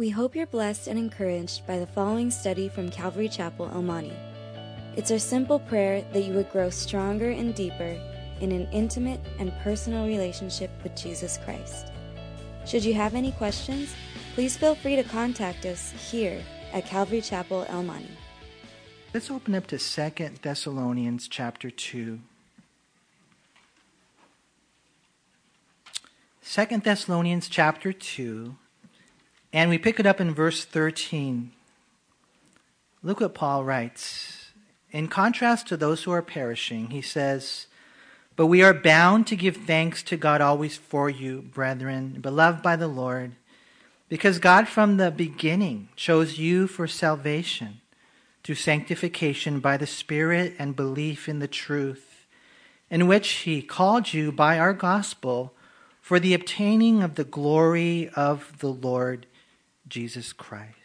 We hope you're blessed and encouraged by the following study from Calvary Chapel, El Monte. It's our simple prayer that you would grow stronger and deeper in an intimate and personal relationship with Jesus Christ. Should you have any questions, please feel free to contact us here at Calvary Chapel, El Monte. Let's open up to 2 Thessalonians chapter 2. 2 Thessalonians chapter 2, and we pick it up in verse 13. Look what Paul writes. In contrast to those who are perishing, he says, "But we are bound to give thanks to God always for you, brethren, beloved by the Lord, because God from the beginning chose you for salvation, through sanctification by the Spirit and belief in the truth, in which he called you by our gospel, for the obtaining of the glory of the Lord Jesus Christ."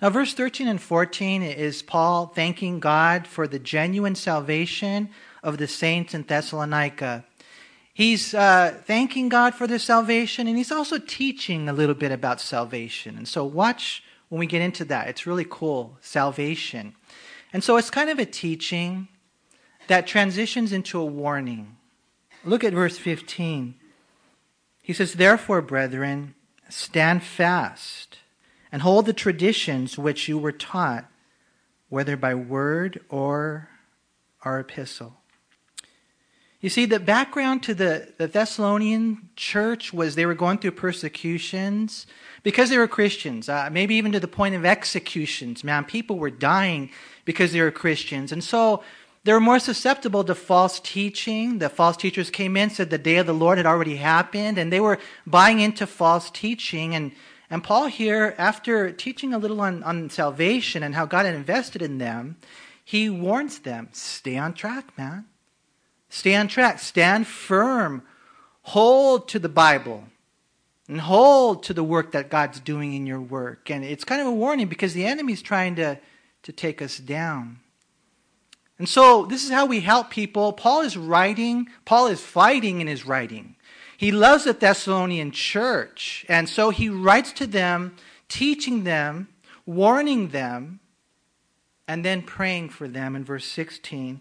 Now, verse 13 and 14 is Paul thanking God for the genuine salvation of the saints in Thessalonica. He's thanking God for their salvation, and he's also teaching a little bit about salvation. And so watch when we get into that. It's really cool, salvation. And so it's kind of a teaching that transitions into a warning. Look at verse 15. He says, "Therefore, brethren, stand fast and hold the traditions which you were taught, whether by word or our epistle." You see, the background to the Thessalonian church was they were going through persecutions because they were Christians, maybe even to the point of executions. Man, people were dying because they were Christians. And so they were more susceptible to false teaching. The false teachers came in, said the day of the Lord had already happened, and they were buying into false teaching. And Paul here, after teaching a little on salvation and how God had invested in them, he warns them, stay on track, man. Stay on track. Stand firm. Hold to the Bible. And hold to the work that God's doing in your work. And it's kind of a warning because the enemy's trying to take us down. And so this is how we help people. Paul is fighting in his writing. He loves the Thessalonian church, and so he writes to them, teaching them, warning them, and then praying for them in verse 16.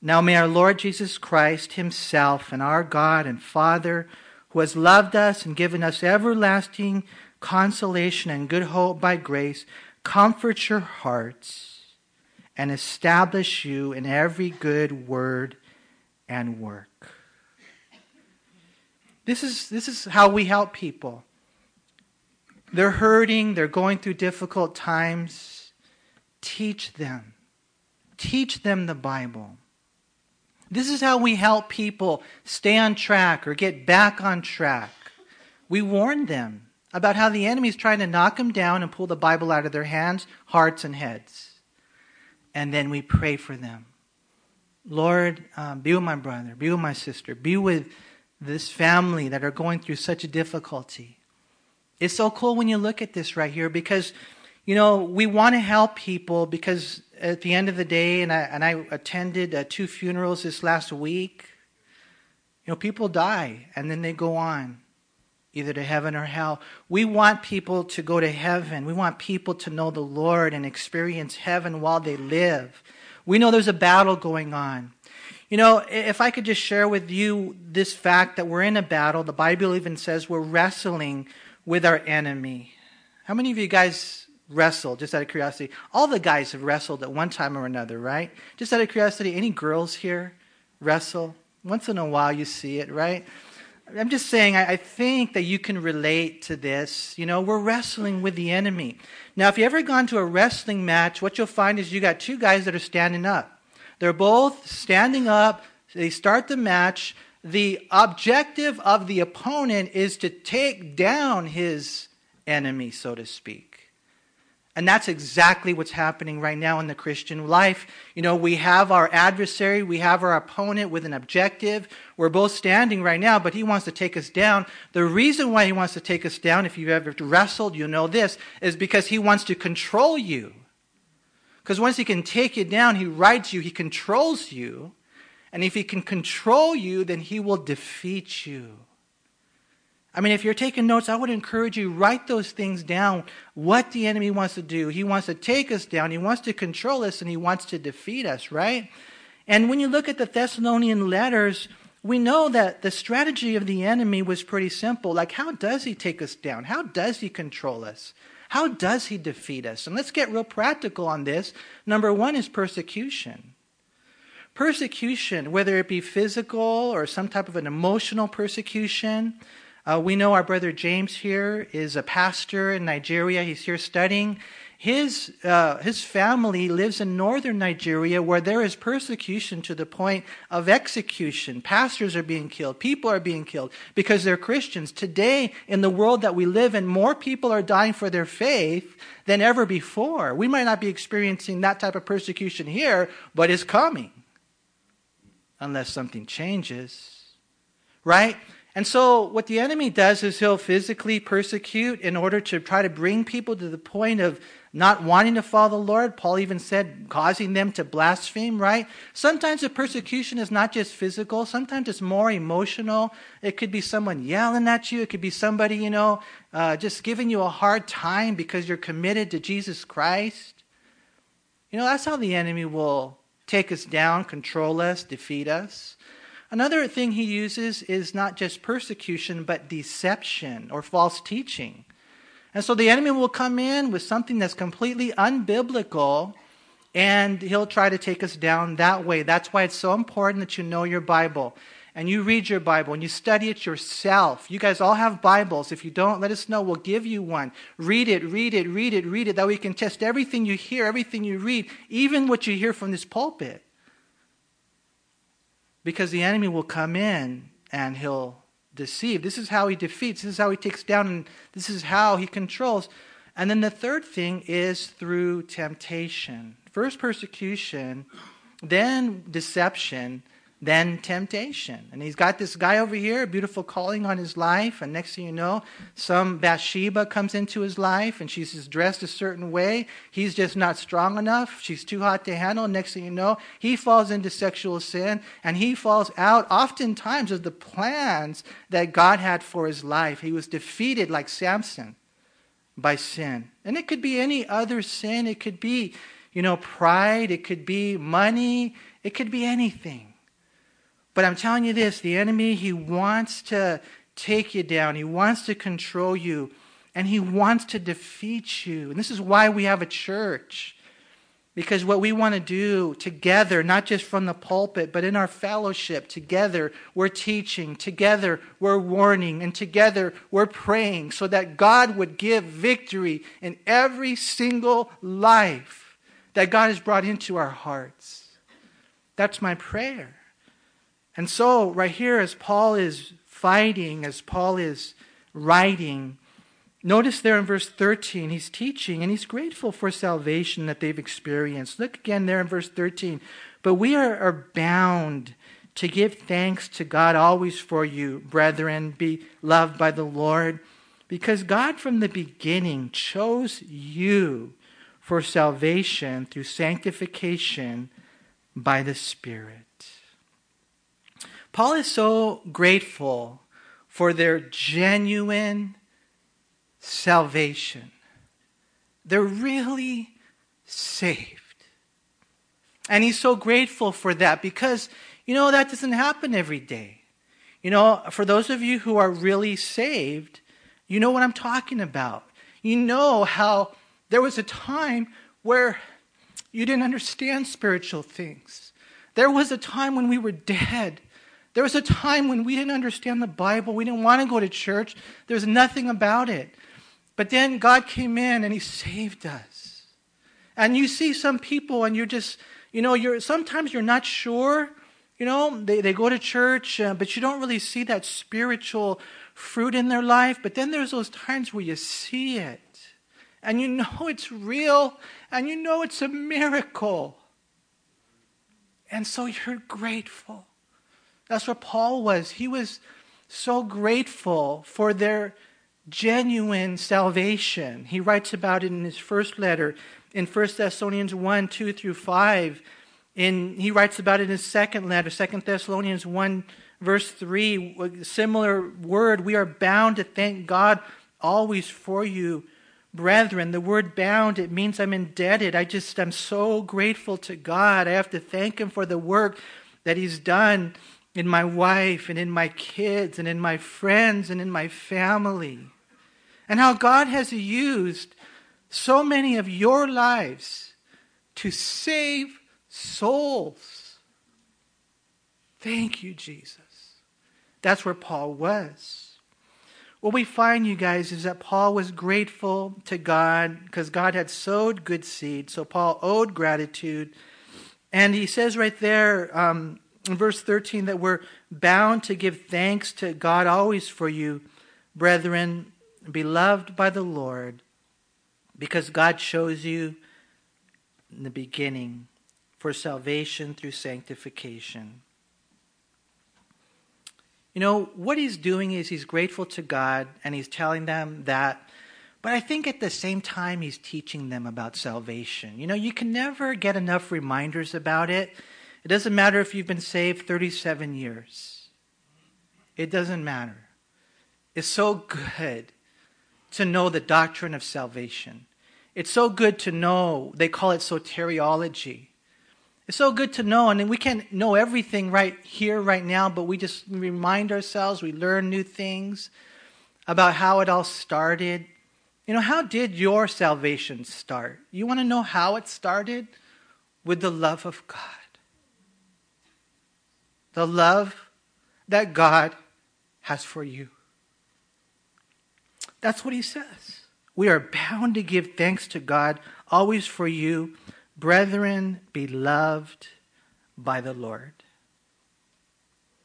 "Now may our Lord Jesus Christ himself and our God and Father, who has loved us and given us everlasting consolation and good hope by grace, comfort your hearts and establish you in every good word and work." This is how we help people. They're hurting. They're going through difficult times. Teach them. Teach them the Bible. This is how we help people stay on track or get back on track. We warn them about how the enemy's trying to knock them down and pull the Bible out of their hands, hearts, and heads. And then we pray for them. Lord, be with my brother. Be with my sister. Be with this family that are going through such a difficulty. It's so cool when you look at this right here because, you know, we want to help people because at the end of the day, and I attended two funerals this last week, you know, people die and then they go on either to heaven or hell. We want people to go to heaven. We want people to know the Lord and experience heaven while they live. We know there's a battle going on. You know, if I could just share with you this fact that we're in a battle, the Bible even says we're wrestling with our enemy. How many of you guys wrestle, just out of curiosity? All the guys have wrestled at one time or another, right? Just out of curiosity, any girls here wrestle? Once in a while you see it, right? I'm just saying, I think that you can relate to this. You know, we're wrestling with the enemy. Now, if you've ever gone to a wrestling match, what you'll find is you got two guys that are standing up. They're both standing up. They start the match. The objective of the opponent is to take down his enemy, so to speak. And that's exactly what's happening right now in the Christian life. You know, we have our adversary. We have our opponent with an objective. We're both standing right now, but he wants to take us down. The reason why he wants to take us down, if you've ever wrestled, you'll know this, is because he wants to control you. Because once he can take you down, he rides you, he controls you. And if he can control you, then he will defeat you. I mean, if you're taking notes, I would encourage you, write those things down, what the enemy wants to do. He wants to take us down. He wants to control us, and he wants to defeat us, right? And when you look at the Thessalonian letters, we know that the strategy of the enemy was pretty simple. Like, how does he take us down? How does he control us? How does he defeat us? And let's get real practical on this. Number one is persecution. Persecution, whether it be physical or some type of an emotional persecution. We know our brother James here is a pastor in Nigeria. He's here studying. His family lives in northern Nigeria, where there is persecution to the point of execution. Pastors are being killed. People are being killed because they're Christians. Today, in the world that we live in, more people are dying for their faith than ever before. We might not be experiencing that type of persecution here, but it's coming. Unless something changes. Right? And so what the enemy does is he'll physically persecute in order to try to bring people to the point of not wanting to follow the Lord. Paul even said causing them to blaspheme, right? Sometimes the persecution is not just physical. Sometimes it's more emotional. It could be someone yelling at you. It could be somebody, just giving you a hard time because you're committed to Jesus Christ. You know, that's how the enemy will take us down, control us, defeat us. Another thing he uses is not just persecution, but deception or false teaching. And so the enemy will come in with something that's completely unbiblical, and he'll try to take us down that way. That's why it's so important that you know your Bible, and you read your Bible, and you study it yourself. You guys all have Bibles. If you don't, let us know. We'll give you one. Read it. That way you can test everything you hear, everything you read, even what you hear from this pulpit. Because the enemy will come in and he'll deceive. This is how he defeats. This is how he takes down. And this is how he controls. And then the third thing is through temptation. First persecution, then deception, then temptation. And he's got this guy over here, a beautiful calling on his life. And next thing you know, some Bathsheba comes into his life, and she's just dressed a certain way. He's just not strong enough. She's too hot to handle. Next thing you know, he falls into sexual sin, and he falls out oftentimes of the plans that God had for his life. He was defeated like Samson by sin. And it could be any other sin. It could be, pride. It could be money. It could be anything. But I'm telling you this, the enemy, he wants to take you down. He wants to control you. And he wants to defeat you. And this is why we have a church. Because what we want to do together, not just from the pulpit, but in our fellowship, together we're teaching, together we're warning, and together we're praying so that God would give victory in every single life that God has brought into our hearts. That's my prayer. And so, right here, as Paul is fighting, as Paul is writing, notice there in verse 13, he's teaching, and he's grateful for salvation that they've experienced. Look again there in verse 13. But we are bound to give thanks to God always for you, brethren, beloved by the Lord, because God from the beginning chose you for salvation through sanctification by the Spirit. Paul is so grateful for their genuine salvation. They're really saved. And he's so grateful for that because, that doesn't happen every day. For those of you who are really saved, you know what I'm talking about. You know how there was a time where you didn't understand spiritual things. There was a time when we were dead. There was a time when we didn't understand the Bible. We didn't want to go to church. There was nothing about it. But then God came in and he saved us. And you see some people and you're just, sometimes you're not sure. They go to church, but you don't really see that spiritual fruit in their life. But then there's those times where you see it. And you know it's real. And you know it's a miracle. And so you're grateful. That's what Paul was. He was so grateful for their genuine salvation. He writes about it in his first letter in 1 Thessalonians 1, 2 through 5. And he writes about it in his second letter, 2 Thessalonians 1, verse 3, similar word, we are bound to thank God always for you, brethren. The word bound, it means I'm indebted. I'm so grateful to God. I have to thank him for the work that he's done in my wife and in my kids and in my friends and in my family. And how God has used so many of your lives to save souls. Thank you, Jesus. That's where Paul was. What we find, you guys, is that Paul was grateful to God because God had sowed good seed. So Paul owed gratitude. And he says right there in verse 13 that we're bound to give thanks to God always for you, brethren, beloved by the Lord, because God chose you in the beginning for salvation through sanctification. You know, what he's doing is he's grateful to God and he's telling them that, but I think at the same time he's teaching them about salvation. You know, you can never get enough reminders about it. It doesn't matter if you've been saved 37 years. It doesn't matter. It's so good to know the doctrine of salvation. It's so good to know, they call it soteriology. It's so good to know, and we can't know everything right here, right now, but we just remind ourselves, we learn new things about how it all started. You know, how did your salvation start? You want to know how it started? With the love of God. The love that God has for you. That's what he says. We are bound to give thanks to God, always for you, brethren, beloved by the Lord.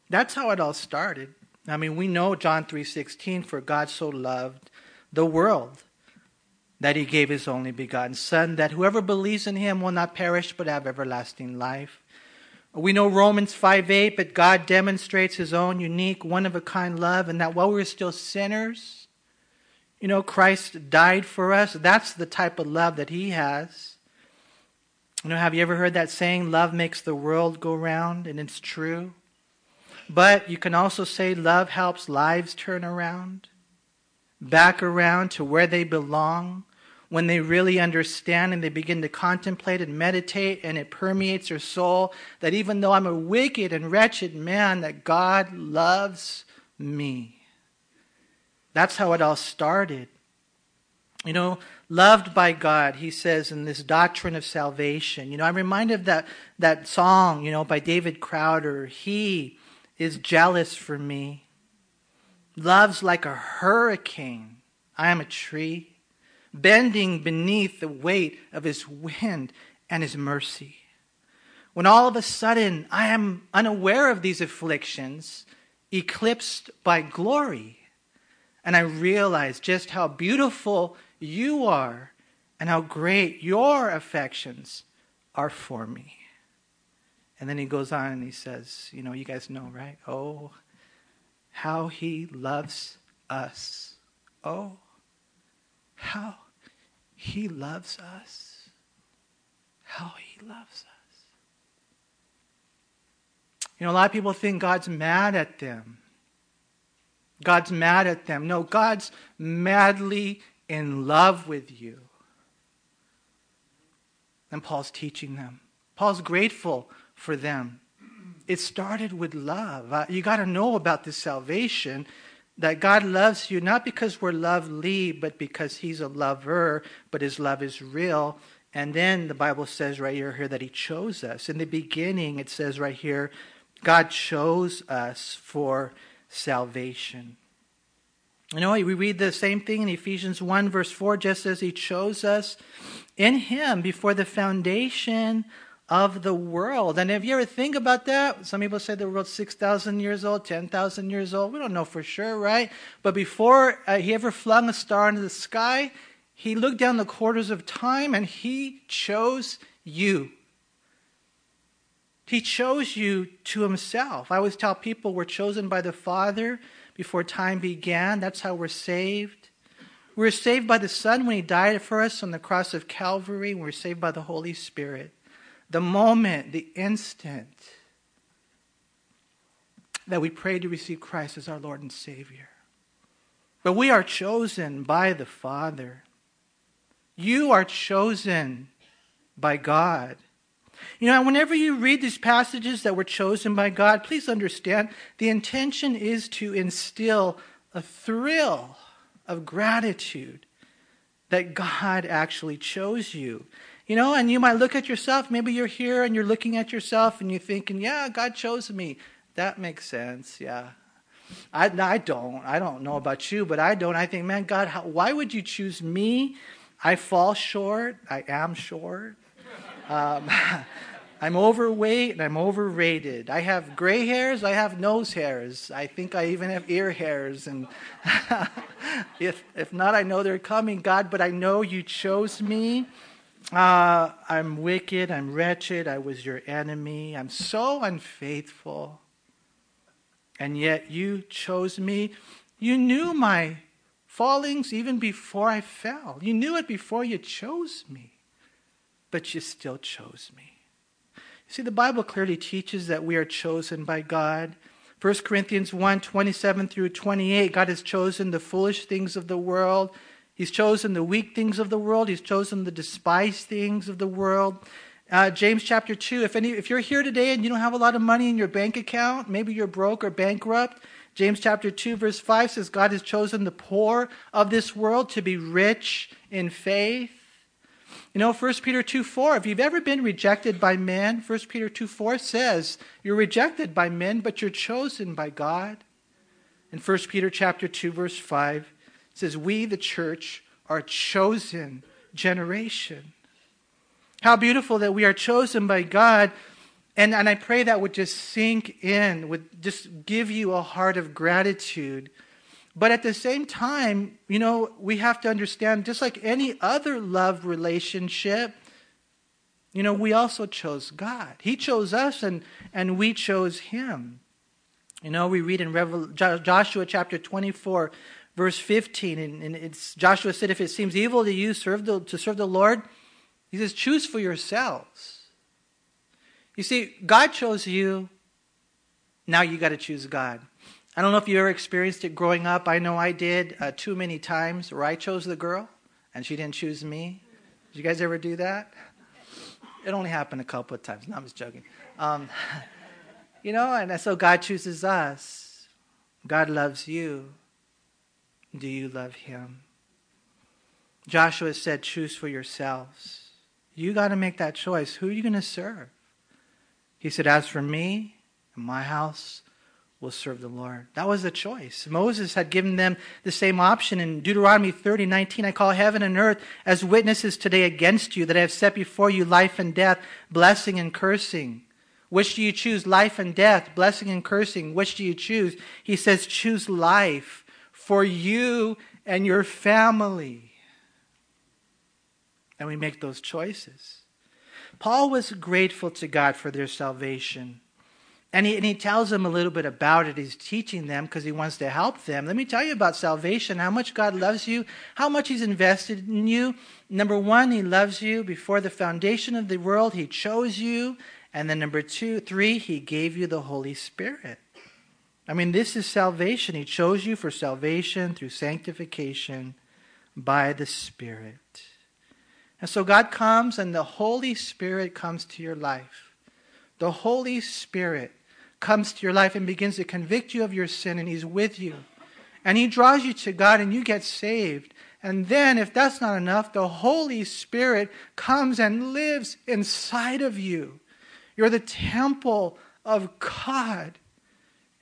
That's how it all started. I mean, we know John 3:16, for God so loved the world that he gave his only begotten Son, that whoever believes in him will not perish but have everlasting life. We know Romans 5:8, but God demonstrates his own unique, one-of-a-kind love, and that while we were still sinners, you know, Christ died for us. That's the type of love that he has. You know, have you ever heard that saying, love makes the world go round? And it's true. But you can also say love helps lives turn around, back around to where they belong, when they really understand and they begin to contemplate and meditate, and it permeates their soul that even though I'm a wicked and wretched man, that God loves me. That's how it all started. You know, loved by God, he says, in this doctrine of salvation. You know, I'm reminded of that song, you know, by David Crowder. He is jealous for me. Love's like a hurricane. I am a tree, bending beneath the weight of his wind and his mercy. When all of a sudden I am unaware of these afflictions, eclipsed by glory, and I realize just how beautiful you are and how great your affections are for me. And then he goes on and he says, you know, you guys know, right? Oh, how he loves us. Oh, how he loves us. How he loves us. You know, a lot of people think God's mad at them. God's mad at them. No, God's madly in love with you. And Paul's teaching them. Paul's grateful for them. It started with love. You got to know about this salvation, that God loves you not because we're lovely, but because he's a lover, but his love is real. And then the Bible says right here that he chose us. In the beginning, it says right here, God chose us for salvation. You know, we read the same thing in Ephesians 1 verse 4, just as he chose us in him before the foundation of the world. And if you ever think about that, some people say the world's 6,000 years old, 10,000 years old. We don't know for sure, right? But before he ever flung a star into the sky, he looked down the quarters of time and he chose you. He chose you to himself. I always tell people we're chosen by the Father before time began. That's how we're saved. We were saved by the Son when he died for us on the cross of Calvary. We were saved by the Holy Spirit. The moment, the instant that we pray to receive Christ as our Lord and Savior. But we are chosen by the Father. You are chosen by God. You know, whenever you read these passages that were chosen by God, please understand the intention is to instill a thrill of gratitude that God actually chose you. You know, and you might look at yourself. Maybe you're here and you're looking at yourself and you're thinking, yeah, God chose me. That makes sense, yeah. I don't know about you, but I don't. I think, man, God, why would you choose me? I fall short. I am short. I'm overweight and I'm overrated. I have gray hairs. I have nose hairs. I think I even have ear hairs. And if not, I know they're coming, God, but I know you chose me. I'm wicked. I'm wretched. I was your enemy. I'm so unfaithful. And yet you chose me. You knew my fallings even before I fell. You knew it before you chose me. But you still chose me. You see, the Bible clearly teaches that we are chosen by God. 1 Corinthians 1, 27 through 28, God has chosen the foolish things of the world. He's chosen the weak things of the world. He's chosen the despised things of the world. James chapter 2, if you're here today and you don't have a lot of money in your bank account, maybe you're broke or bankrupt, James chapter 2 verse 5 says God has chosen the poor of this world to be rich in faith. You know, 1 Peter 2:4, if you've ever been rejected by men, 1 Peter 2:4 says you're rejected by men, but you're chosen by God. And 1 Peter chapter 2 verse 5 says we, the church, are a chosen generation. How beautiful that we are chosen by God. And I pray that would just sink in, would just give you a heart of gratitude. But at the same time, you know, we have to understand, just like any other love relationship, you know, we also chose God. He chose us and we chose him. You know, we read in Joshua chapter 24, verse 15, and it's Joshua said, if it seems evil to you to serve the Lord, he says, choose for yourselves. You see, God chose you. Now you got to choose God. I don't know if you ever experienced it growing up. I know I did too many times where I chose the girl and she didn't choose me. Did you guys ever do that? It only happened a couple of times. No, I'm just joking. You know, and so God chooses us. God loves you. Do you love him? Joshua said, choose for yourselves. You got to make that choice. Who are you going to serve? He said, as for me and my house, we'll serve the Lord. That was the choice. Moses had given them the same option in Deuteronomy 30:19. I call heaven and earth as witnesses today against you that I have set before you life and death, blessing and cursing. Which do you choose? Life and death, blessing and cursing. Which do you choose? He says, choose life for you and your family. And we make those choices. Paul was grateful to God for their salvation. And he tells them a little bit about it. He's teaching them because he wants to help them. Let me tell you about salvation, how much God loves you, how much he's invested in you. Number one, he loves you. Before the foundation of the world, he chose you. And then number three, he gave you the Holy Spirit. I mean, this is salvation. He chose you for salvation through sanctification by the Spirit. And so God comes and the Holy Spirit comes to your life. The Holy Spirit comes to your life and begins to convict you of your sin, and he's with you. And he draws you to God and you get saved. And then if that's not enough, the Holy Spirit comes and lives inside of you. You're the temple of God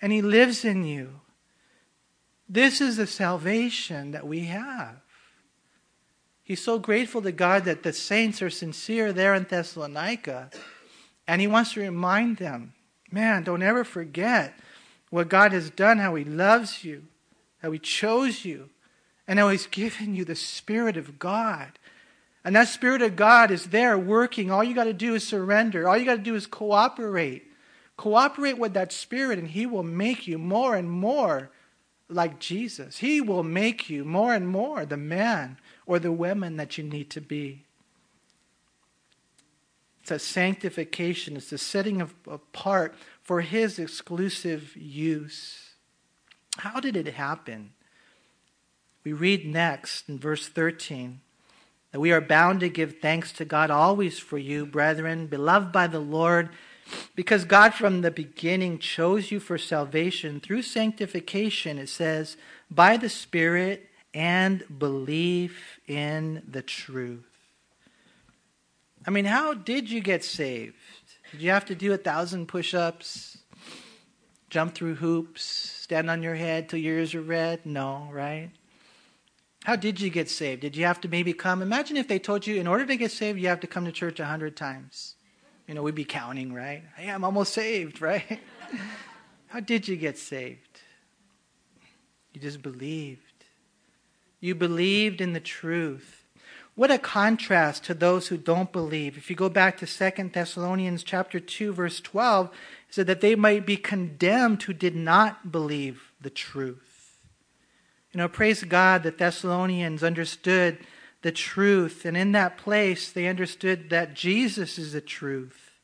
and he lives in you. This is the salvation that we have. He's so grateful to God that the saints are sincere there in Thessalonica. And he wants to remind them, man, don't ever forget what God has done, how he loves you, how he chose you, and how he's given you the Spirit of God. And that Spirit of God is there working. All you got to do is surrender. All you got to do is cooperate. Cooperate with that Spirit and he will make you more and more like Jesus. He will make you more and more the man or the women that you need to be. It's a sanctification. It's the setting apart for his exclusive use. How did it happen? We read next in verse 13 that we are bound to give thanks to God always for you, brethren, beloved by the Lord, because God from the beginning chose you for salvation through sanctification, it says, by the Spirit and belief in the truth. I mean, how did you get saved? Did you have to do 1,000 push-ups, jump through hoops, stand on your head till your ears are red? No, right? How did you get saved? Did you have to maybe come? Imagine if they told you, in order to get saved, you have to come to church 100 times. You know, we'd be counting, right? Hey, I'm almost saved, right? How did you get saved? You just believed. You believed in the truth. What a contrast to those who don't believe. If you go back to 2 Thessalonians chapter 2, verse 12, it said that they might be condemned who did not believe the truth. You know, praise God, the Thessalonians understood the truth. And in that place, they understood that Jesus is the truth.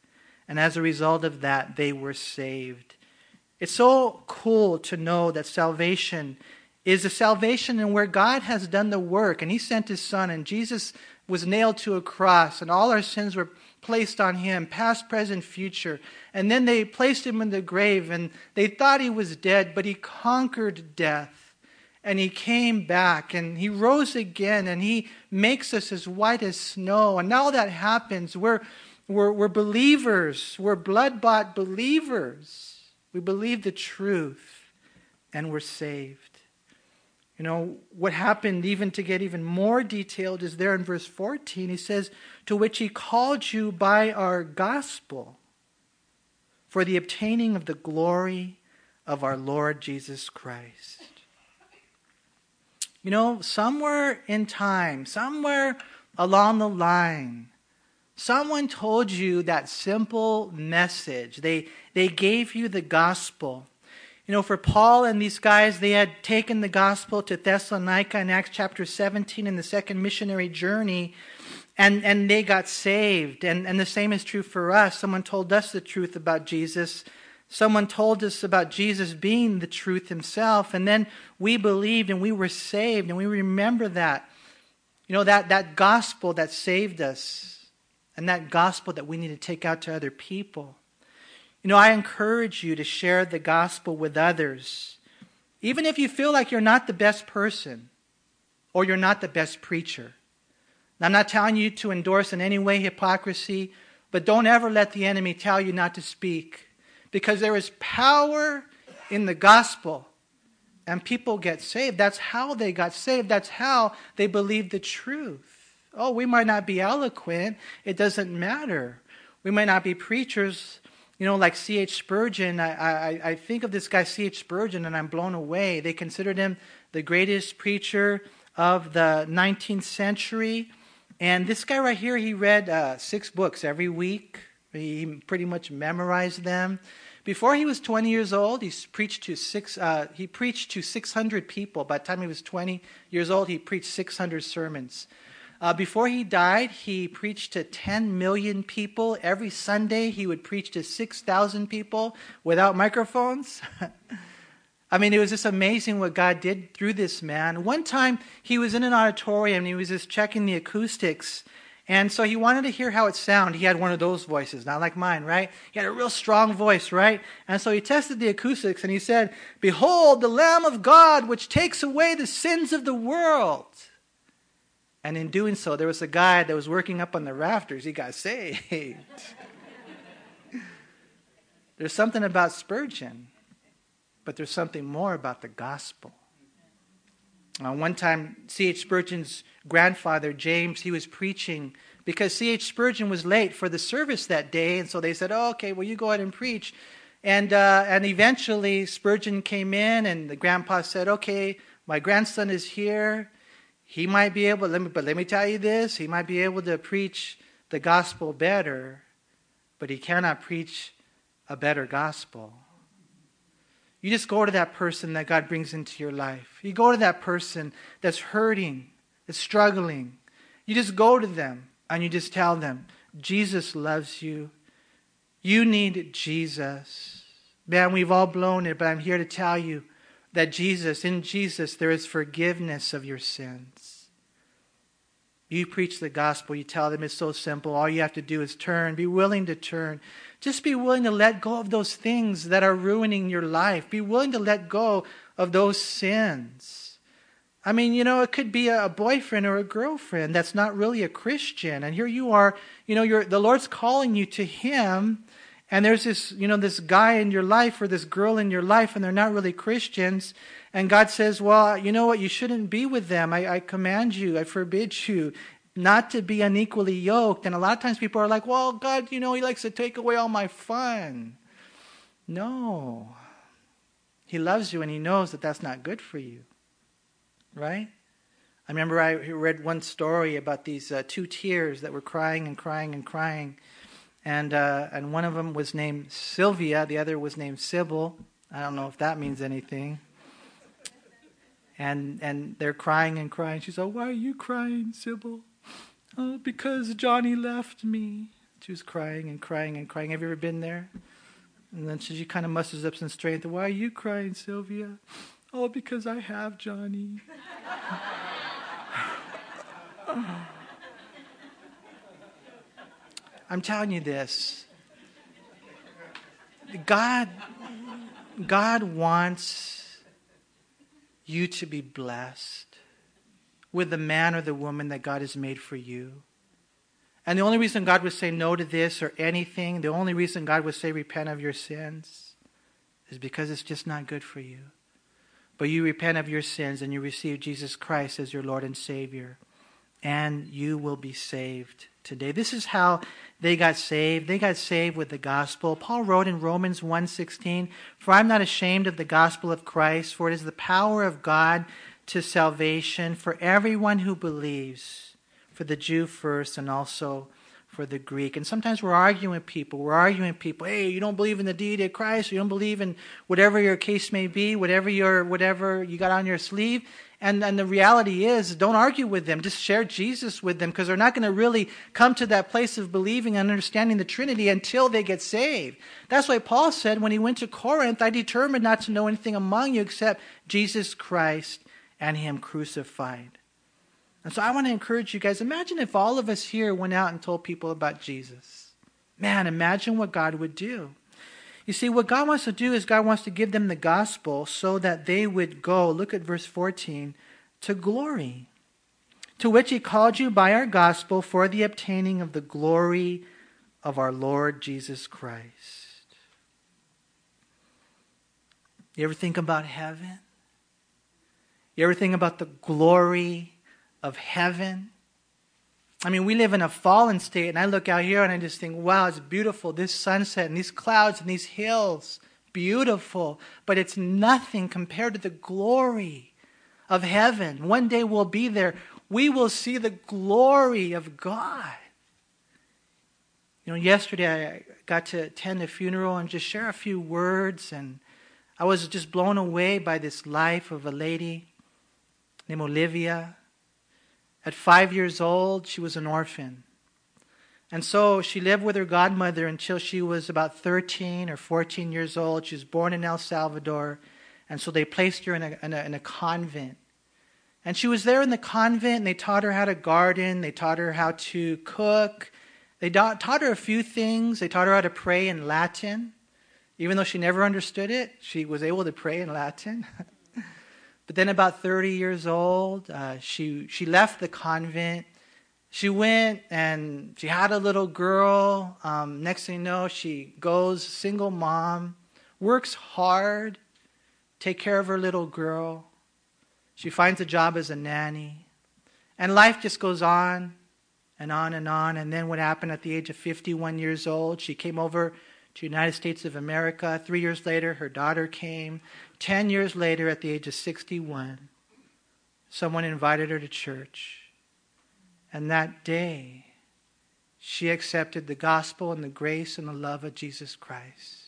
And as a result of that, they were saved. It's so cool to know that salvation is a salvation in where God has done the work, and he sent his son, and Jesus was nailed to a cross, and all our sins were placed on him, past, present, future. And then they placed him in the grave, and they thought he was dead, but he conquered death, and he came back, and he rose again, and he makes us as white as snow. And now that happens, we're believers, we're blood-bought believers. We believe the truth, and we're saved. You know, what happened even to get even more detailed is there in verse 14. He says, to which he called you by our gospel for the obtaining of the glory of our Lord Jesus Christ. You know, somewhere in time, somewhere along the line, someone told you that simple message. They gave you the gospel. You know, for Paul and these guys, they had taken the gospel to Thessalonica in Acts chapter 17 in the second missionary journey, and they got saved. And the same is true for us. Someone told us the truth about Jesus. Someone told us about Jesus being the truth himself. And then we believed and we were saved, and we remember that. You know, that gospel that saved us, and that gospel that we need to take out to other people. You know, I encourage you to share the gospel with others. Even if you feel like you're not the best person or you're not the best preacher. And I'm not telling you to endorse in any way hypocrisy, but don't ever let the enemy tell you not to speak, because there is power in the gospel and people get saved. That's how they got saved. That's how they believed the truth. Oh, we might not be eloquent. It doesn't matter. We might not be preachers. You know, like C.H. Spurgeon, I think of this guy C.H. Spurgeon and I'm blown away. They considered him the greatest preacher of the 19th century. And this guy right here, he read 6 books every week. He pretty much memorized them. Before he was 20 years old, he preached to 600 people. By the time he was 20 years old, he preached 600 sermons. Before he died, he preached to 10 million people. Every Sunday, he would preach to 6,000 people without microphones. I mean, it was just amazing what God did through this man. One time, he was in an auditorium, and he was just checking the acoustics. And so he wanted to hear how it sounded. He had one of those voices, not like mine, right? He had a real strong voice, right? And so he tested the acoustics, and he said, "Behold, the Lamb of God, which takes away the sins of the world." And in doing so, there was a guy that was working up on the rafters. He got saved. There's something about Spurgeon, but there's something more about the gospel. One time, C.H. Spurgeon's grandfather, James, he was preaching because C.H. Spurgeon was late for the service that day. And so they said, "Oh, okay, well, you go ahead and preach." And eventually, Spurgeon came in, and the grandpa said, "Okay, my grandson is here. He might be able, but let me tell you this, he might be able to preach the gospel better, but he cannot preach a better gospel." You just go to that person that God brings into your life. You go to that person that's hurting, that's struggling. You just go to them and you just tell them, Jesus loves you. You need Jesus. Man, we've all blown it, but I'm here to tell you that Jesus, in Jesus, there is forgiveness of your sins. You preach the gospel. You tell them it's so simple. All you have to do is turn. Be willing to turn. Just be willing to let go of those things that are ruining your life. Be willing to let go of those sins. I mean, you know, it could be a boyfriend or a girlfriend that's not really a Christian. And here you are, you know, the Lord's calling you to Him. And there's this, you know, this guy in your life or this girl in your life, and they're not really Christians. And God says, well, you know what? You shouldn't be with them. I command you. I forbid you not to be unequally yoked. And a lot of times people are like, well, God, you know, He likes to take away all my fun. No. He loves you, and He knows that that's not good for you. Right? I remember I read one story about these two tears that were crying and crying and crying. And one of them was named Sylvia. The other was named Sybil. I don't know if that means anything. And they're crying and crying. She's like, why are you crying, Sybil? Oh, because Johnny left me. She was crying and crying and crying. Have you ever been there? And then she kind of musters up some strength. Why are you crying, Sylvia? Oh, because I have Johnny. I'm telling you this. God wants you to be blessed with the man or the woman that God has made for you. And the only reason God would say no to this or anything, the only reason God would say repent of your sins is because it's just not good for you. But you repent of your sins and you receive Jesus Christ as your Lord and Savior. And you will be saved today. This is how they got saved. They got saved with the gospel. Paul wrote in Romans 1:16, for I'm not ashamed of the gospel of Christ, for it is the power of God to salvation for everyone who believes, for the Jew first and also for the Greek. And sometimes we're arguing with people. Hey, you don't believe in the deity of Christ. You don't believe in whatever your case may be, whatever you got on your sleeve. And the reality is, don't argue with them. Just share Jesus with them, because they're not going to really come to that place of believing and understanding the Trinity until they get saved. That's why Paul said when he went to Corinth, I determined not to know anything among you except Jesus Christ and Him crucified. And so I want to encourage you guys, imagine if all of us here went out and told people about Jesus. Man, imagine what God would do. You see, what God wants to do is God wants to give them the gospel so that they would go, look at verse 14, to glory, to which He called you by our gospel for the obtaining of the glory of our Lord Jesus Christ. You ever think about heaven? You ever think about the glory of heaven? I mean, we live in a fallen state, and I look out here and I just think, wow, it's beautiful, this sunset and these clouds and these hills, beautiful, but it's nothing compared to the glory of heaven. One day we'll be there. We will see the glory of God. You know, yesterday I got to attend a funeral and just share a few words, and I was just blown away by this life of a lady named Olivia. At 5 years old, she was an orphan. And so she lived with her godmother until she was about 13 or 14 years old. She was born in El Salvador. And so they placed her in a convent. And she was there in the convent, and they taught her how to garden. They taught her how to cook. They taught her a few things. They taught her how to pray in Latin. Even though she never understood it, she was able to pray in Latin. But then about 30 years old, she left the convent. She went and she had a little girl. Next thing you know, she goes single mom, works hard, take care of her little girl. She finds a job as a nanny. And life just goes on and on and on. And then what happened at the age of 51 years old, she came over to the United States of America. 3 years later, her daughter came. 10 years later, at the age of 61, someone invited her to church. And that day, she accepted the gospel and the grace and the love of Jesus Christ.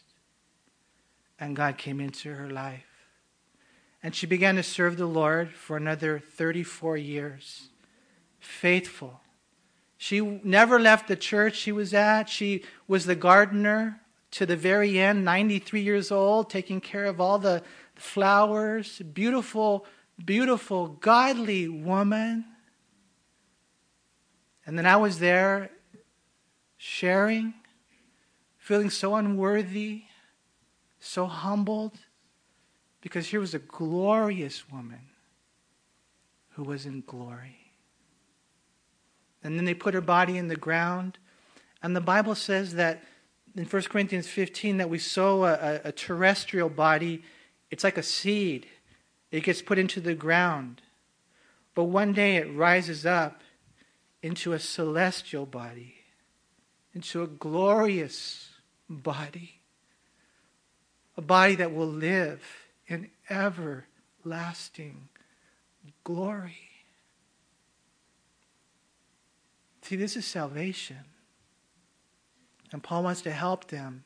And God came into her life. And she began to serve the Lord for another 34 years. Faithful. She never left the church she was at. She was the gardener to the very end, 93 years old, taking care of all the flowers. Beautiful, beautiful, godly woman. And then I was there sharing, feeling so unworthy, so humbled, because here was a glorious woman who was in glory. And then they put her body in the ground. And the Bible says that in 1 Corinthians 15 that we sow a terrestrial body. It's like a seed. It gets put into the ground. But one day it rises up into a celestial body, into a glorious body, a body that will live in everlasting glory. See, this is salvation. And Paul wants to help them,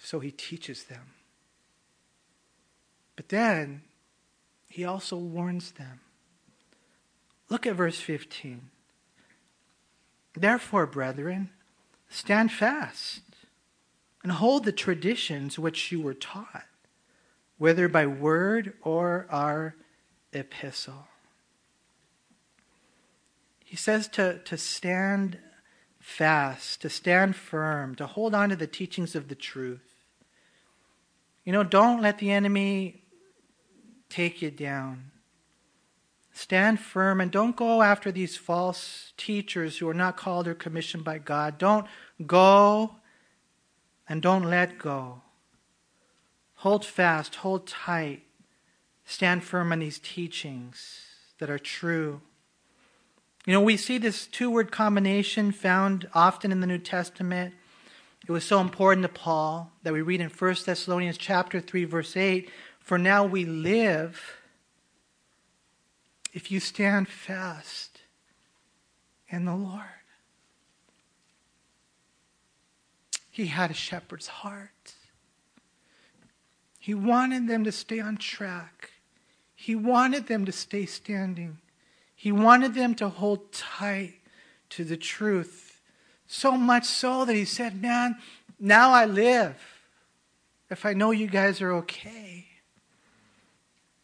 so he teaches them. But then, he also warns them. Look at verse 15. Therefore, brethren, stand fast and hold the traditions which you were taught, whether by word or our epistle. He says to stand fast, to stand firm, to hold on to the teachings of the truth. You know, don't let the enemy take you down. Stand firm and don't go after these false teachers who are not called or commissioned by God. Don't go and don't let go. Hold fast, hold tight. Stand firm on these teachings that are true. You know, we see this two-word combination found often in the New Testament. It was so important to Paul that we read in 1 Thessalonians chapter 3, verse 8, for now we live if you stand fast in the Lord. He had a shepherd's heart. He wanted them to stay on track. He wanted them to stay standing. He wanted them to hold tight to the truth, so much so that he said, man, now I live if I know you guys are okay.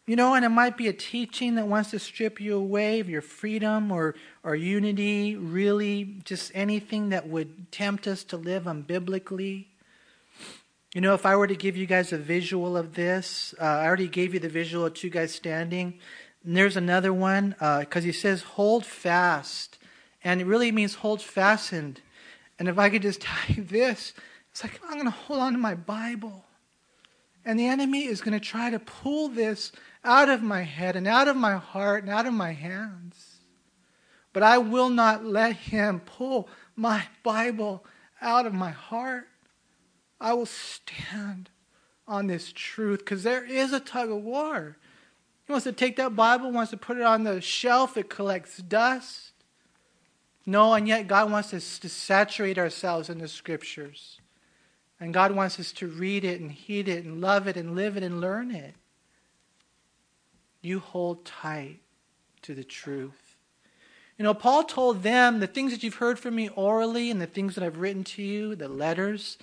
You know, and it might be a teaching that wants to strip you away of your freedom or unity, really just anything that would tempt us to live unbiblically. You know, if I were to give you guys a visual of this, I already gave you the visual of two guys standing. And there's another one, because he says, hold fast. And it really means hold fastened. And if I could just tell you this, it's like, I'm going to hold on to my Bible. And the enemy is going to try to pull this out of my head and out of my heart and out of my hands. But I will not let him pull my Bible out of my heart. I will stand on this truth, because there is a tug of war. He wants to take that Bible, wants to put it on the shelf. It collects dust. No, and yet God wants us to saturate ourselves in the Scriptures. And God wants us to read it and heed it and love it and live it and learn it. You hold tight to the truth. You know, Paul told them the things that you've heard from me orally and the things that I've written to you, the letters.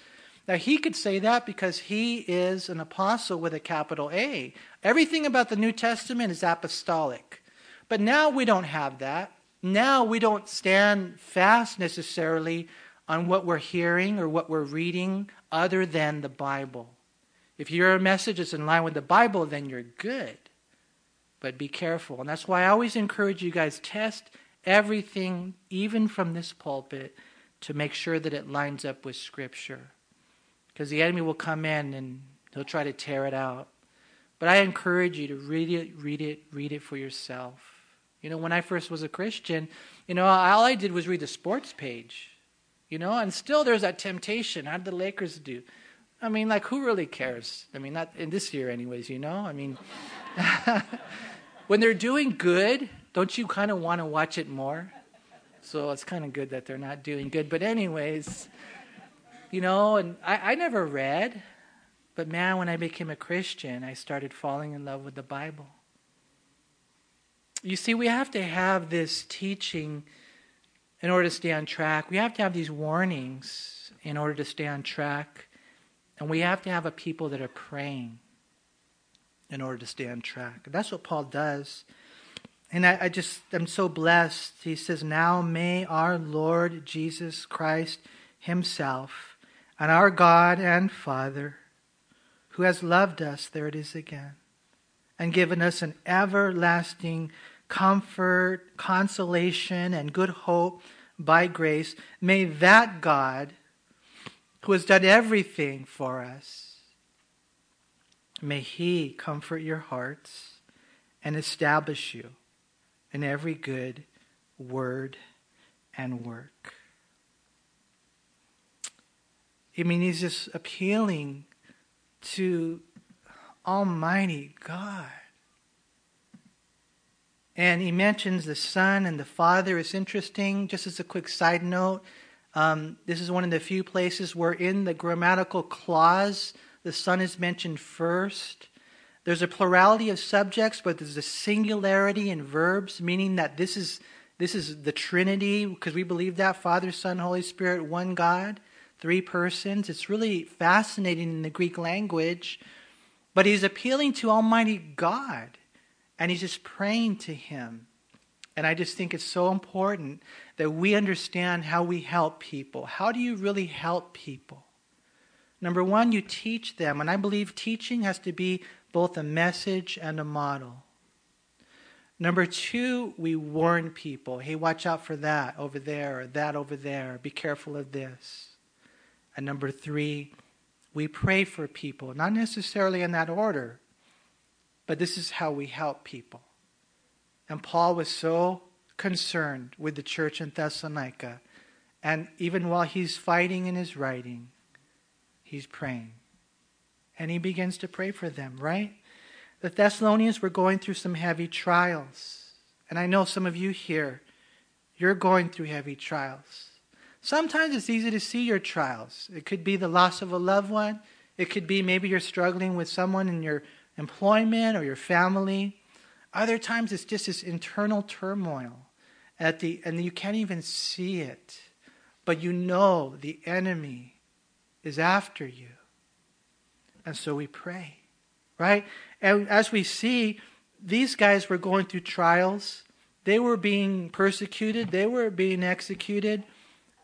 Now, he could say that because he is an apostle with a capital A. Everything about the New Testament is apostolic. But now we don't have that. Now we don't stand fast necessarily on what we're hearing or what we're reading other than the Bible. If your message is in line with the Bible, then you're good. But be careful. And that's why I always encourage you guys, test everything, even from this pulpit, to make sure that it lines up with Scripture. Because the enemy will come in and he'll try to tear it out. But I encourage you to read it for yourself. You know, when I first was a Christian, you know, all I did was read the sports page. You know, and still there's that temptation. How did the Lakers do? I mean, like, who really cares? I mean, not in this year anyways, you know? I mean, when they're doing good, don't you kind of want to watch it more? So it's kind of good that they're not doing good. But anyways, you know, and I never read, but man, when I became a Christian, I started falling in love with the Bible. You see, we have to have this teaching in order to stay on track. We have to have these warnings in order to stay on track. And we have to have a people that are praying in order to stay on track. That's what Paul does. And I'm so blessed. He says, now may our Lord Jesus Christ himself and our God and Father, who has loved us, there it is again, and given us an everlasting comfort, consolation, and good hope by grace, may that God, who has done everything for us, may he comfort your hearts and establish you in every good word and work. I mean, he's just appealing to Almighty God. And he mentions the Son and the Father. It's interesting, just as a quick side note, this is one of the few places where in the grammatical clause, the Son is mentioned first. There's a plurality of subjects, but there's a singularity in verbs, meaning that this is the Trinity, because we believe that Father, Son, Holy Spirit, one God, three persons. It's really fascinating in the Greek language. But he's appealing to Almighty God, and he's just praying to him. And I just think it's so important that we understand how we help people. How do you really help people? Number one, you teach them. And I believe teaching has to be both a message and a model. Number two, we warn people. Hey, watch out for that over there or that over there. Be careful of this. And number three, we pray for people. Not necessarily in that order, but this is how we help people. And Paul was so concerned with the church in Thessalonica. And even while he's fighting in his writing, he's praying. And he begins to pray for them, right? The Thessalonians were going through some heavy trials. And I know some of you here, you're going through heavy trials. Sometimes it's easy to see your trials. It could be the loss of a loved one. It could be maybe you're struggling with someone in your employment or your family. Other times it's just this internal turmoil. And you can't even see it. But you know the enemy is after you. And so we pray, right? And as we see, these guys were going through trials. They were being persecuted. They were being executed.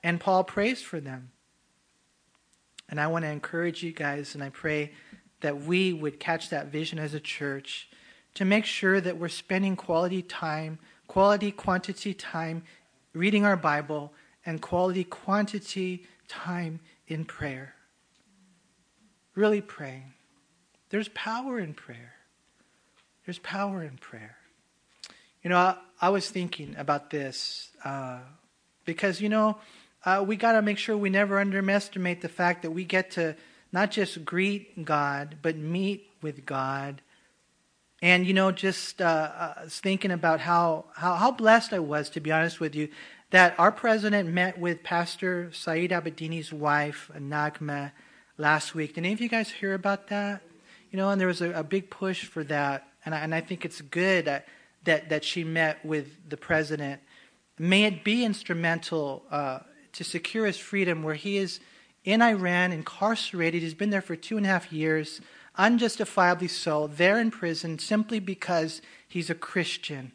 And Paul prays for them. And I want to encourage you guys, and I pray that we would catch that vision as a church to make sure that we're spending quality time, quality quantity time reading our Bible, and quality quantity time in prayer. Really praying. There's power in prayer. There's power in prayer. You know, I was thinking about this because, you know, we got to make sure we never underestimate the fact that we get to not just greet God, but meet with God. And, you know, just thinking about how blessed I was, to be honest with you, that our president met with Pastor Saeed Abedini's wife, Nagma, last week. Did any of you guys hear about that? You know, and there was a big push for that. And I think it's good that she met with the president. May it be instrumental to secure his freedom, where he is in Iran, incarcerated. He's been there for 2.5 years, unjustifiably so, there in prison simply because he's a Christian.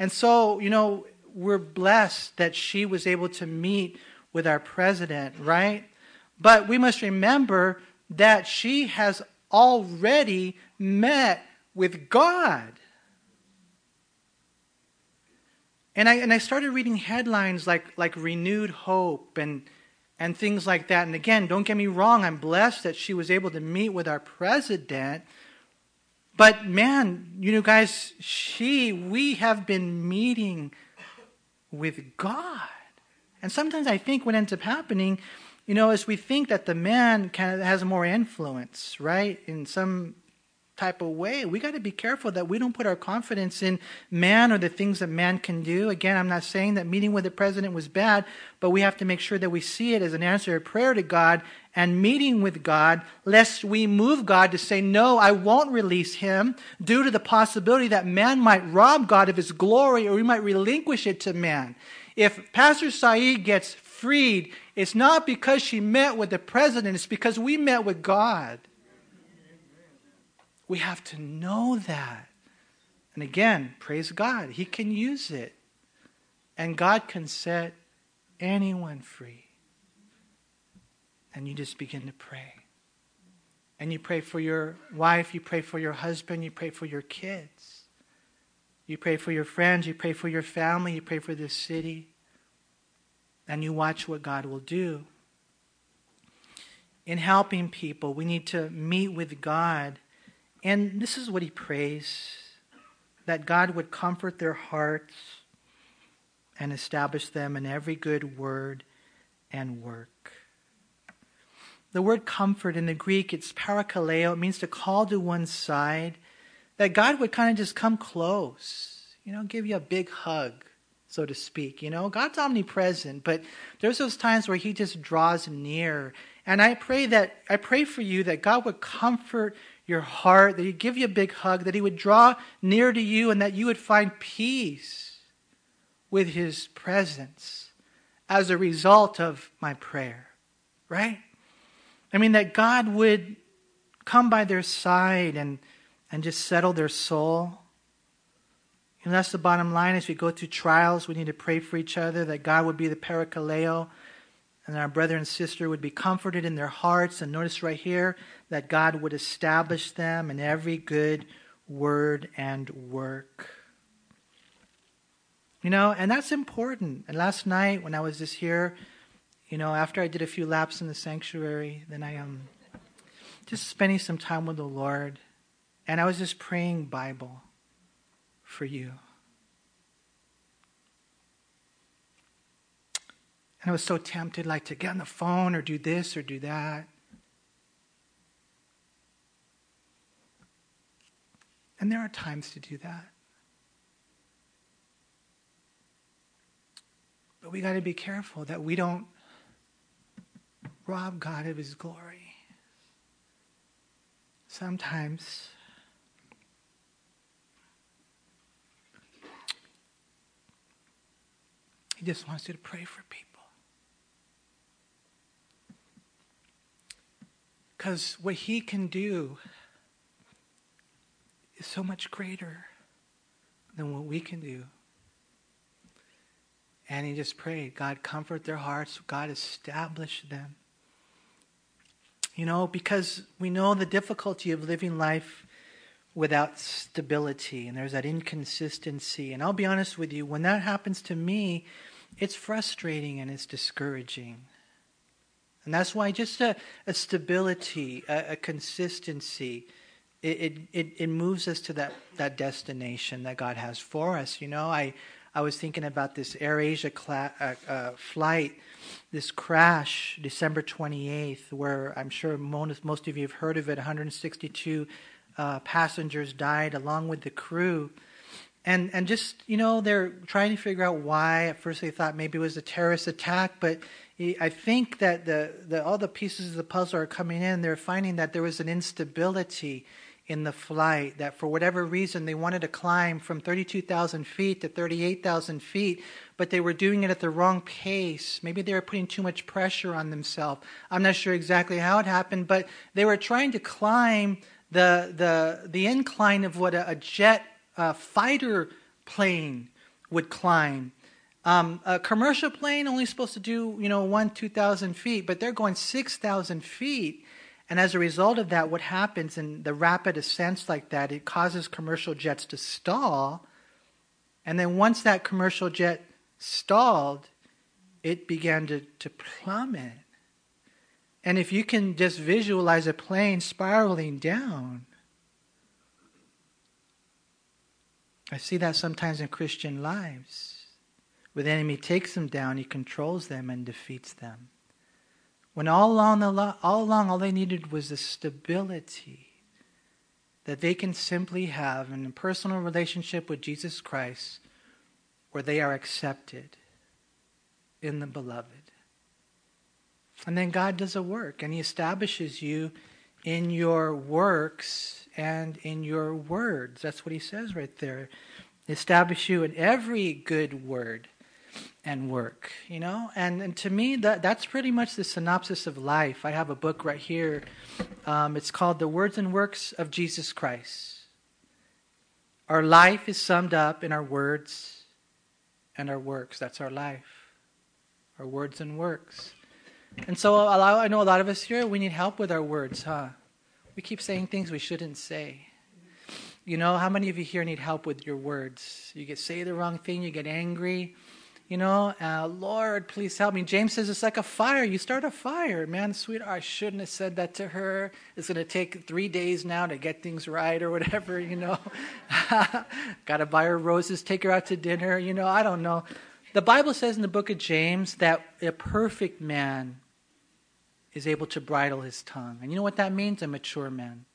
And so, you know, we're blessed that she was able to meet with our president, right? But we must remember that she has already met with God. And I started reading headlines like Renewed Hope and things like that. And again, don't get me wrong, I'm blessed that she was able to meet with our president. But man, you know, guys, we have been meeting with God. And sometimes I think what ends up happening, you know, as we think that the man kind of has more influence, right? In some type of way. We got to be careful that we don't put our confidence in man or the things that man can do. Again, I'm not saying that meeting with the president was bad, but we have to make sure that we see it as an answer of prayer to God and meeting with God, lest we move God to say, no, I won't release him, due to the possibility that man might rob God of his glory, or he might relinquish it to man. If Pastor Saeed gets freed, it's not because she met with the president, it's because we met with God. We have to know that. And again, praise God, he can use it. And God can set anyone free. And you just begin to pray. And you pray for your wife, you pray for your husband, you pray for your kids. You pray for your friends, you pray for your family, you pray for this city. And you watch what God will do. In helping people, we need to meet with God. And this is what he prays, that God would comfort their hearts and establish them in every good word and work. The word comfort in the Greek, it's parakaleo. It means to call to one side, that God would kind of just come close, give you a big hug, so to speak. God's omnipresent, but there's those times where he just draws near. And I pray for you that God would comfort your heart, that he'd give you a big hug, that he would draw near to you, and that you would find peace with his presence as a result of my prayer, right? That God would come by their side and just settle their soul. That's the bottom line. As we go through trials, we need to pray for each other, that God would be the parakaleo, and our brother and sister would be comforted in their hearts. And notice right here that God would establish them in every good word and work. And that's important. And last night when I was just here, after I did a few laps in the sanctuary, then I just spending some time with the Lord. And I was just praying Bible for you. And I was so tempted, to get on the phone or do this or do that. And there are times to do that. But we got to be careful that we don't rob God of his glory. Sometimes he just wants you to pray for people. Because what he can do is so much greater than what we can do. And he just prayed, God, comfort their hearts. God, establish them. Because we know the difficulty of living life without stability. And there's that inconsistency. And I'll be honest with you, when that happens to me, it's frustrating and it's discouraging. And that's why just a stability, a consistency, it moves us to that destination that God has for us. I was thinking about this AirAsia flight, this crash, December 28th, where I'm sure most of you have heard of it. 162 passengers died along with the crew. And just, they're trying to figure out why. At first they thought maybe it was a terrorist attack, but I think that all the pieces of the puzzle are coming in. They're finding that there was an instability in the flight, that for whatever reason they wanted to climb from 32,000 feet to 38,000 feet, but they were doing it at the wrong pace. Maybe they were putting too much pressure on themselves. I'm not sure exactly how it happened, but they were trying to climb the incline of what a jet fighter plane would climb. A commercial plane only supposed to do, 2,000 feet, but they're going 6,000 feet. And as a result of that, what happens in the rapid ascents like that, it causes commercial jets to stall. And then once that commercial jet stalled, it began to plummet. And if you can just visualize a plane spiraling down, I see that sometimes in Christian lives. When the enemy takes them down, he controls them and defeats them. When all along all they needed was the stability that they can simply have in a personal relationship with Jesus Christ where they are accepted in the beloved. And then God does a work, and he establishes you in your works and in your words. That's what he says right there. Establish you in every good word and work, you know? And to me, that's pretty much the synopsis of life. I have a book right here. It's called The Words and Works of Jesus Christ. Our life is summed up in our words and our works. That's our life, our words and works. And so I know a lot of us here, we need help with our words, huh? We keep saying things we shouldn't say. You know, how many of you here need help with your words? You get say the wrong thing, you get angry. You know, Lord, please help me. James says it's like a fire. You start a fire. Man, sweetheart, I shouldn't have said that to her. It's going to take 3 days now to get things right or whatever, you know. Got to buy her roses, take her out to dinner, you know, I don't know. The Bible says in the book of James that a perfect man is able to bridle his tongue. And you know what that means? A mature man.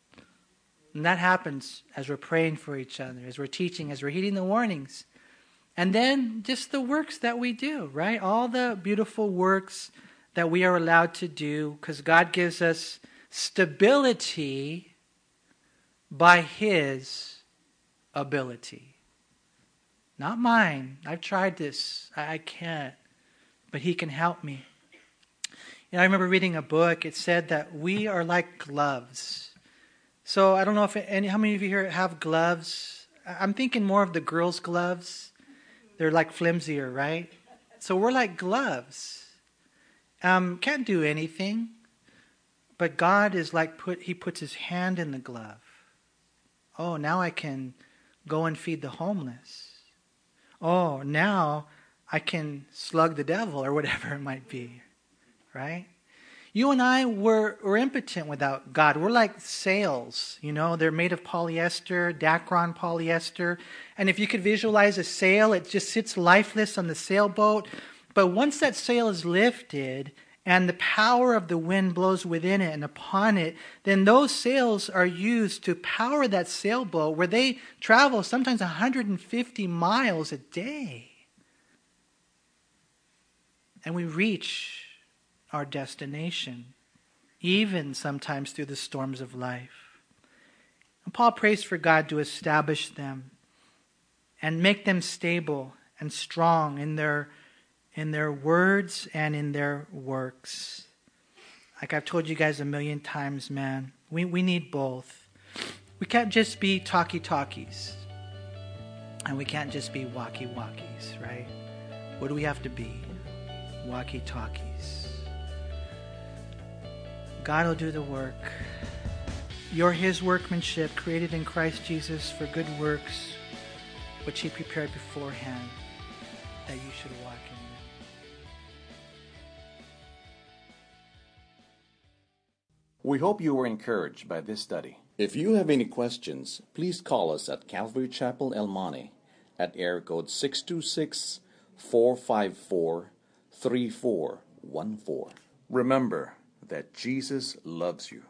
And that happens as we're praying for each other, as we're teaching, as we're heeding the warnings. And then just the works that we do, right? All the beautiful works that we are allowed to do, because God gives us stability by his ability. Not mine. I've tried this. I can't. But he can help me. You know, I remember reading a book. It said that we are like gloves. So I don't know if how many of you here have gloves? I'm thinking more of the girls' gloves. They're like flimsier, right? So we're like gloves. Can't do anything. But God is like, he puts his hand in the glove. Oh, now I can go and feed the homeless. Oh, now I can slug the devil or whatever it might be, right? You and I were impotent without God. We're like sails, you know. They're made of polyester, Dacron polyester. And if you could visualize a sail, it just sits lifeless on the sailboat. But once that sail is lifted and the power of the wind blows within it and upon it, then those sails are used to power that sailboat where they travel sometimes 150 miles a day. And we reach our destination, even sometimes through the storms of life. And Paul prays for God to establish them and make them stable and strong in their words and in their works. Like I've told you guys a million times, man, we need both. We can't just be talkie-talkies, and we can't just be walkie-walkies, right? What do we have to be? Walkie-talkies. God will do the work. You're his workmanship, created in Christ Jesus for good works, which he prepared beforehand that you should walk in. We hope you were encouraged by this study. If you have any questions, please call us at Calvary Chapel, El Monte at air code 626-454-3414. Remember that Jesus loves you.